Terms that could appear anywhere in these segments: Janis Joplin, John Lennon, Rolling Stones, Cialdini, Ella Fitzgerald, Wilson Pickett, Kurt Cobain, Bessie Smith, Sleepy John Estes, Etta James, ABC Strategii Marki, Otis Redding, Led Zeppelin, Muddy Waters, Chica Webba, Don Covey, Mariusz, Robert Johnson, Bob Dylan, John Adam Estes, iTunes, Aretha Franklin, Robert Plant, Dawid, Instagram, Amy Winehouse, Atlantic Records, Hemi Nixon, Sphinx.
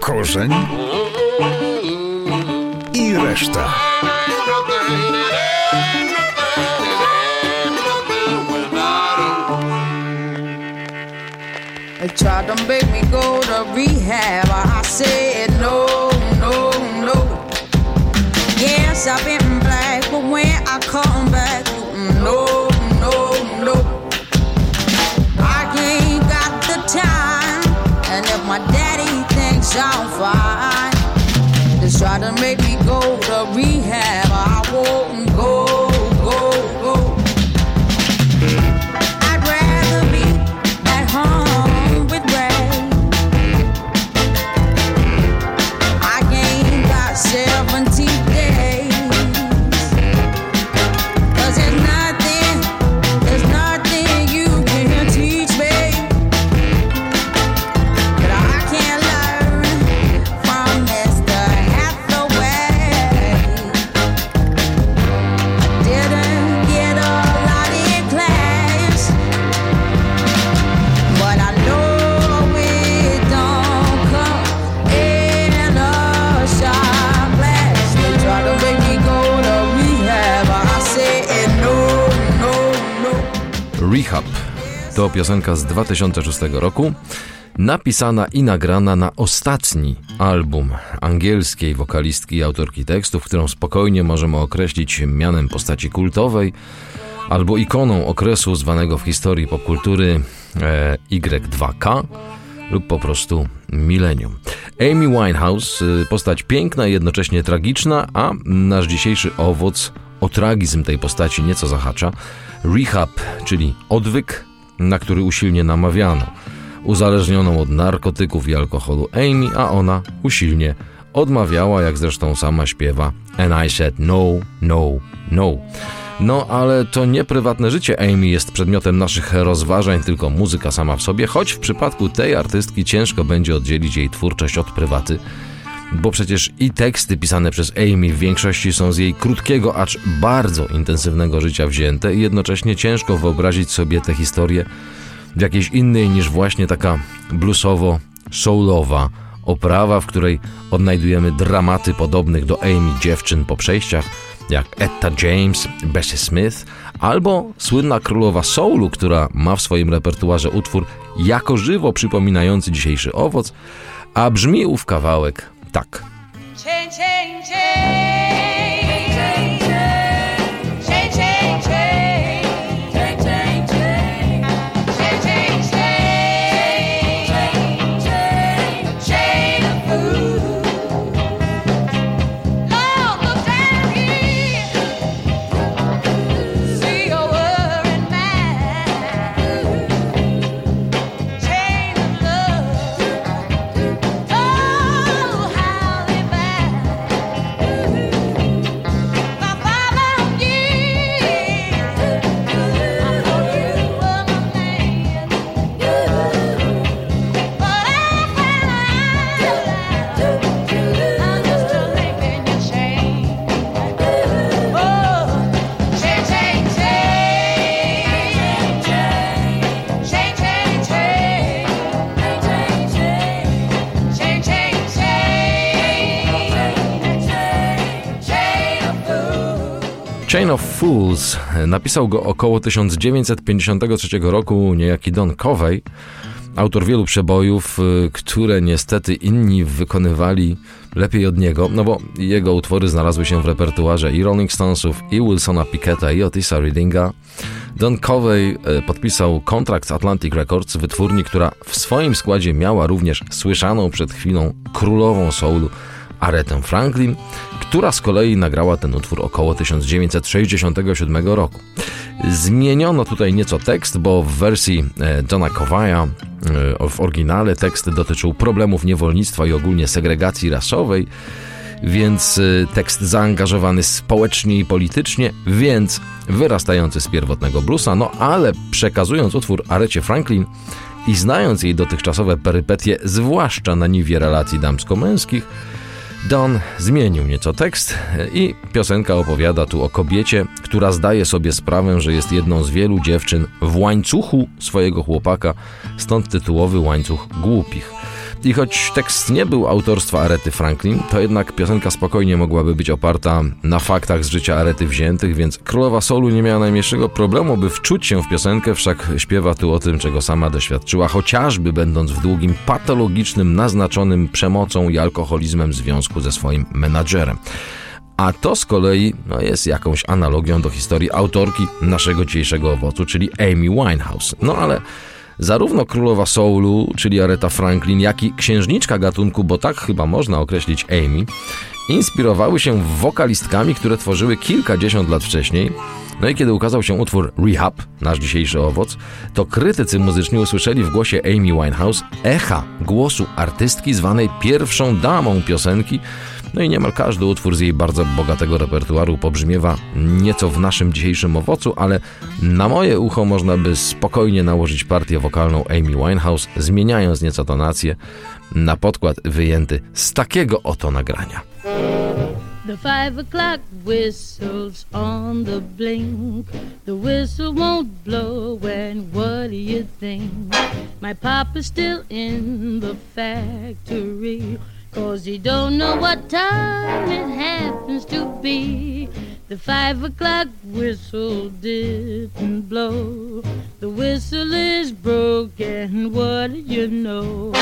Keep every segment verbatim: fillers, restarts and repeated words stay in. Korzeń i reszta. They tried to make me go to rehab. I said no, no, no. Yes, I've been black, but when I come back, no, no, no. I ain't got the time, and if my daddy thinks I'm fine, they try to make me go to rehab. I won't go, go, go. I'd rather be at home. Rehab to piosenka z dwa tysiące szóstego roku, napisana i nagrana na ostatni album angielskiej wokalistki i autorki tekstów, którą spokojnie możemy określić mianem postaci kultowej albo ikoną okresu zwanego w historii popkultury e, Y dwa K lub po prostu milenium. Amy Winehouse, postać piękna i jednocześnie tragiczna, a nasz dzisiejszy owoc o tragizm tej postaci nieco zahacza. Rehab, czyli odwyk, na który usilnie namawiano. Uzależnioną od narkotyków i alkoholu Amy, a ona usilnie odmawiała, jak zresztą sama śpiewa, And I said no, no, no. No, ale to nie prywatne życie Amy jest przedmiotem naszych rozważań, tylko muzyka sama w sobie, choć w przypadku tej artystki ciężko będzie oddzielić jej twórczość od prywaty, bo przecież i teksty pisane przez Amy w większości są z jej krótkiego, acz bardzo intensywnego życia wzięte i jednocześnie ciężko wyobrazić sobie tę historię w jakiejś innej niż właśnie taka bluesowo-soulowa oprawa, w której odnajdujemy dramaty podobnych do Amy dziewczyn po przejściach, jak Etta James, Bessie Smith, albo słynna królowa soulu, która ma w swoim repertuarze utwór jako żywo przypominający dzisiejszy owoc, a brzmi ów kawałek tak. Chain, chain, chain, chain, chain, chain, chain. Chain of Fools napisał go około tysiąc dziewięćset pięćdziesiątego trzeciego roku niejaki Don Covey, autor wielu przebojów, które niestety inni wykonywali lepiej od niego, no bo jego utwory znalazły się w repertuarze i Rolling Stonesów, i Wilsona Picketta, i Otisa Reddinga. Don Covey podpisał kontrakt z Atlantic Records, wytwórni, która w swoim składzie miała również słyszaną przed chwilą królową soulu Arethę Franklin, która z kolei nagrała ten utwór około tysiąc dziewięćset sześćdziesiątego siódmego roku. Zmieniono tutaj nieco tekst, bo w wersji Dona Coveya w oryginale tekst dotyczył problemów niewolnictwa i ogólnie segregacji rasowej, więc tekst zaangażowany społecznie i politycznie, więc wyrastający z pierwotnego bluesa, no ale przekazując utwór Arecie Franklin i znając jej dotychczasowe perypetie, zwłaszcza na niwie relacji damsko-męskich, Don zmienił nieco tekst i piosenka opowiada tu o kobiecie, która zdaje sobie sprawę, że jest jedną z wielu dziewczyn w łańcuchu swojego chłopaka, stąd tytułowy łańcuch głupich. I choć tekst nie był autorstwa Arety Franklin, to jednak piosenka spokojnie mogłaby być oparta na faktach z życia Arety wziętych, więc królowa soulu nie miała najmniejszego problemu, by wczuć się w piosenkę, wszak śpiewa tu o tym, czego sama doświadczyła, chociażby będąc w długim, patologicznym, naznaczonym przemocą i alkoholizmem związku ze swoim menadżerem. A to z kolei no, jest jakąś analogią do historii autorki naszego dzisiejszego owocu, czyli Amy Winehouse. No ale... Zarówno królowa soulu, czyli Aretha Franklin, jak i księżniczka gatunku, bo tak chyba można określić Amy, inspirowały się wokalistkami, które tworzyły kilkadziesiąt lat wcześniej. No i kiedy ukazał się utwór Rehab, nasz dzisiejszy owoc, to krytycy muzyczni usłyszeli w głosie Amy Winehouse echa głosu artystki zwanej pierwszą damą piosenki. No i niemal każdy utwór z jej bardzo bogatego repertuaru pobrzmiewa nieco w naszym dzisiejszym owocu, ale na moje ucho można by spokojnie nałożyć partię wokalną Amy Winehouse, zmieniając nieco tonację na podkład wyjęty z takiego oto nagrania. The five o'clock whistle's on the blink. The whistle won't blow, and what do you think? My papa's still in the factory, 'cause he don't know what time it happens to be. The five o'clock whistle didn't blow. The whistle is broken, what do you know?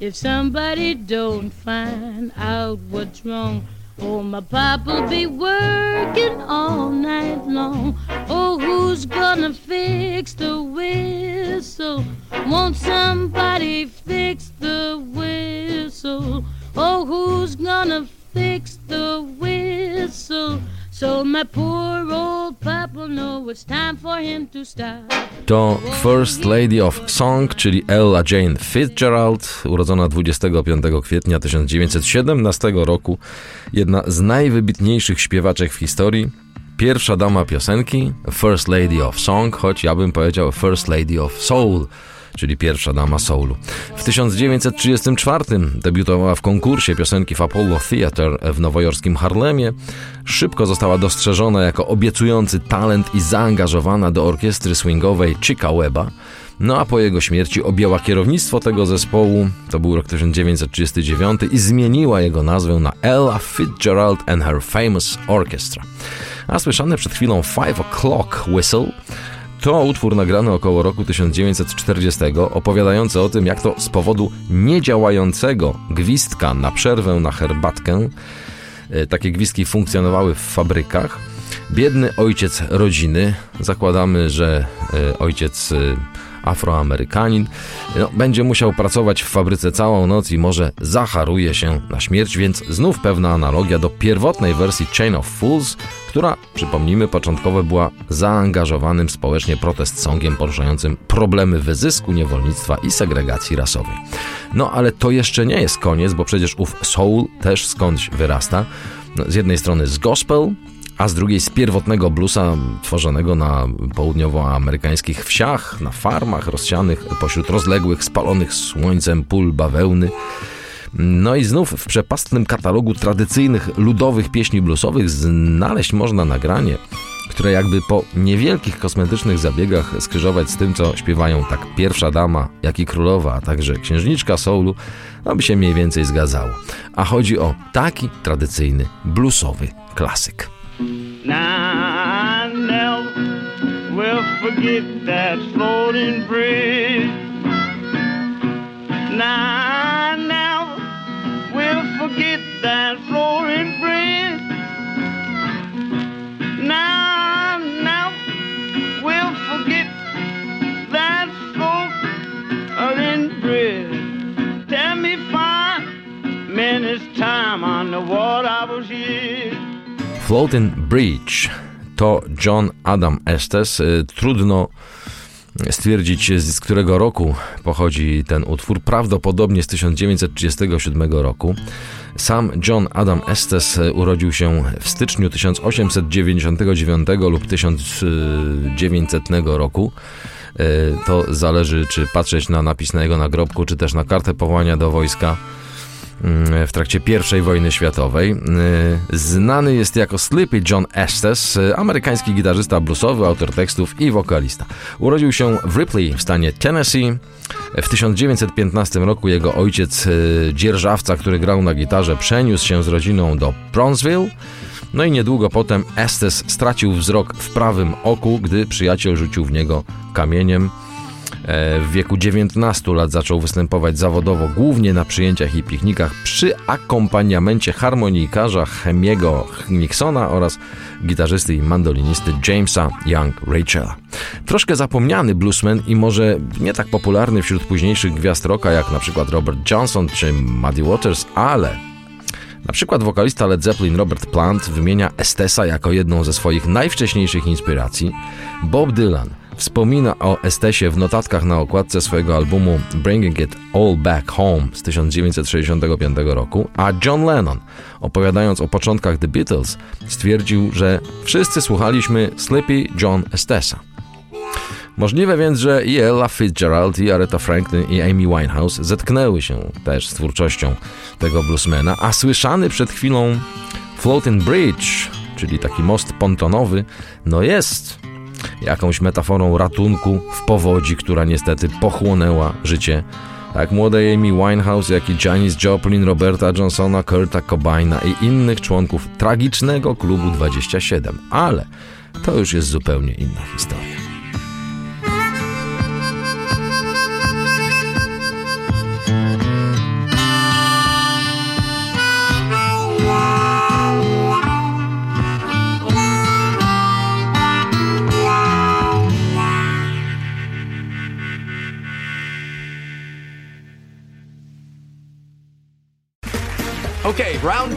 If somebody don't find out what's wrong, oh, my papa'll be working all night long. Oh, who's gonna fix the whistle? Won't somebody fix the whistle? Oh, who's gonna fix the whistle? So my poor old papa know it's time for him to stop. To First Lady of Song, czyli Ella Jane Fitzgerald, urodzona dwudziestego piątego kwietnia tysiąc dziewięćset siedemnastego roku, jedna z najwybitniejszych śpiewaczek w historii, pierwsza dama piosenki, First Lady of Song, choć ja bym powiedział First Lady of Soul, czyli pierwsza dama soulu. W tysiąc dziewięćset trzydziestym czwartym debiutowała w konkursie piosenki w Apollo Theatre w nowojorskim Harlemie. Szybko została dostrzeżona jako obiecujący talent i zaangażowana do orkiestry swingowej Chica Webba. No a po jego śmierci objęła kierownictwo tego zespołu, to był rok tysiąc dziewięćset trzydziesty dziewiąty, i zmieniła jego nazwę na Ella Fitzgerald and Her Famous Orchestra. A słyszane przed chwilą Five O'Clock Whistle to utwór nagrany około roku tysiąc dziewięćset czterdziestego, opowiadający o tym, jak to z powodu niedziałającego gwizdka na przerwę na herbatkę, takie gwizdki funkcjonowały w fabrykach, biedny ojciec rodziny, zakładamy, że ojciec afroamerykanin, no, będzie musiał pracować w fabryce całą noc i może zacharuje się na śmierć, więc znów pewna analogia do pierwotnej wersji Chain of Fools, która, przypomnijmy, początkowo była zaangażowanym społecznie protest songiem poruszającym problemy wyzysku, niewolnictwa i segregacji rasowej. No ale to jeszcze nie jest koniec, bo przecież ów soul też skądś wyrasta. No, z jednej strony z gospel, a z drugiej z pierwotnego bluesa tworzonego na południowoamerykańskich wsiach, na farmach rozsianych pośród rozległych, spalonych słońcem pól bawełny. No i znów w przepastnym katalogu tradycyjnych ludowych pieśni bluesowych znaleźć można nagranie, które jakby po niewielkich kosmetycznych zabiegach skrzyżować z tym, co śpiewają tak pierwsza dama, jak i królowa, a także księżniczka soulu, aby się mniej więcej zgadzało. A chodzi o taki tradycyjny bluesowy klasyk. Now I never will forget that floating bridge. Now I never will forget that floating bridge. Now I never will forget that floating bridge. Tell me fine, man, it's time on the water I was here. Floating Bridge to John Adam Estes. Trudno stwierdzić, z którego roku pochodzi ten utwór. Prawdopodobnie z tysiąc dziewięćset trzydziestego siódmego roku. Sam John Adam Estes urodził się w styczniu tysiąc osiemset dziewięćdziesiątego dziewiątego lub tysiąc dziewięćsetnego roku. To zależy, czy patrzeć na napis na jego nagrobku, czy też na kartę powołania do wojska w trakcie pierwszej wojny światowej. Znany jest jako Sleepy John Estes, amerykański gitarzysta bluesowy, autor tekstów i wokalista. Urodził się w Ripley w stanie Tennessee. W tysiąc dziewięćset piętnastego roku jego ojciec, dzierżawca, który grał na gitarze, przeniósł się z rodziną do Brownsville. No i niedługo potem Estes stracił wzrok w prawym oku, gdy przyjaciel rzucił w niego kamieniem. W wieku dziewiętnastu lat zaczął występować zawodowo, głównie na przyjęciach i piknikach, przy akompaniamencie harmonikarza Hemiego Nixona oraz gitarzysty i mandolinisty Jamesa Young Rachela. Troszkę zapomniany bluesman i może nie tak popularny wśród późniejszych gwiazd rocka, jak na przykład Robert Johnson czy Muddy Waters, ale... Na przykład wokalista Led Zeppelin Robert Plant wymienia Estesa jako jedną ze swoich najwcześniejszych inspiracji. Bob Dylan wspomina o Estesie w notatkach na okładce swojego albumu Bringing It All Back Home z tysiąc dziewięćset sześćdziesiątego piątego roku, a John Lennon, opowiadając o początkach The Beatles, stwierdził, że wszyscy słuchaliśmy Sleepy John Estesa. Możliwe więc, że i Ella Fitzgerald, i Aretha Franklin, i Amy Winehouse zetknęły się też z twórczością tego bluesmana, a słyszany przed chwilą Floating Bridge, czyli taki most pontonowy, no jest jakąś metaforą ratunku w powodzi, która niestety pochłonęła życie tak młodej Amy Winehouse, jak i Janis Joplin, Roberta Johnsona, Kurta Cobaina i innych członków tragicznego klubu dwadzieścia siedem. Ale to już jest zupełnie inna historia. Okay, round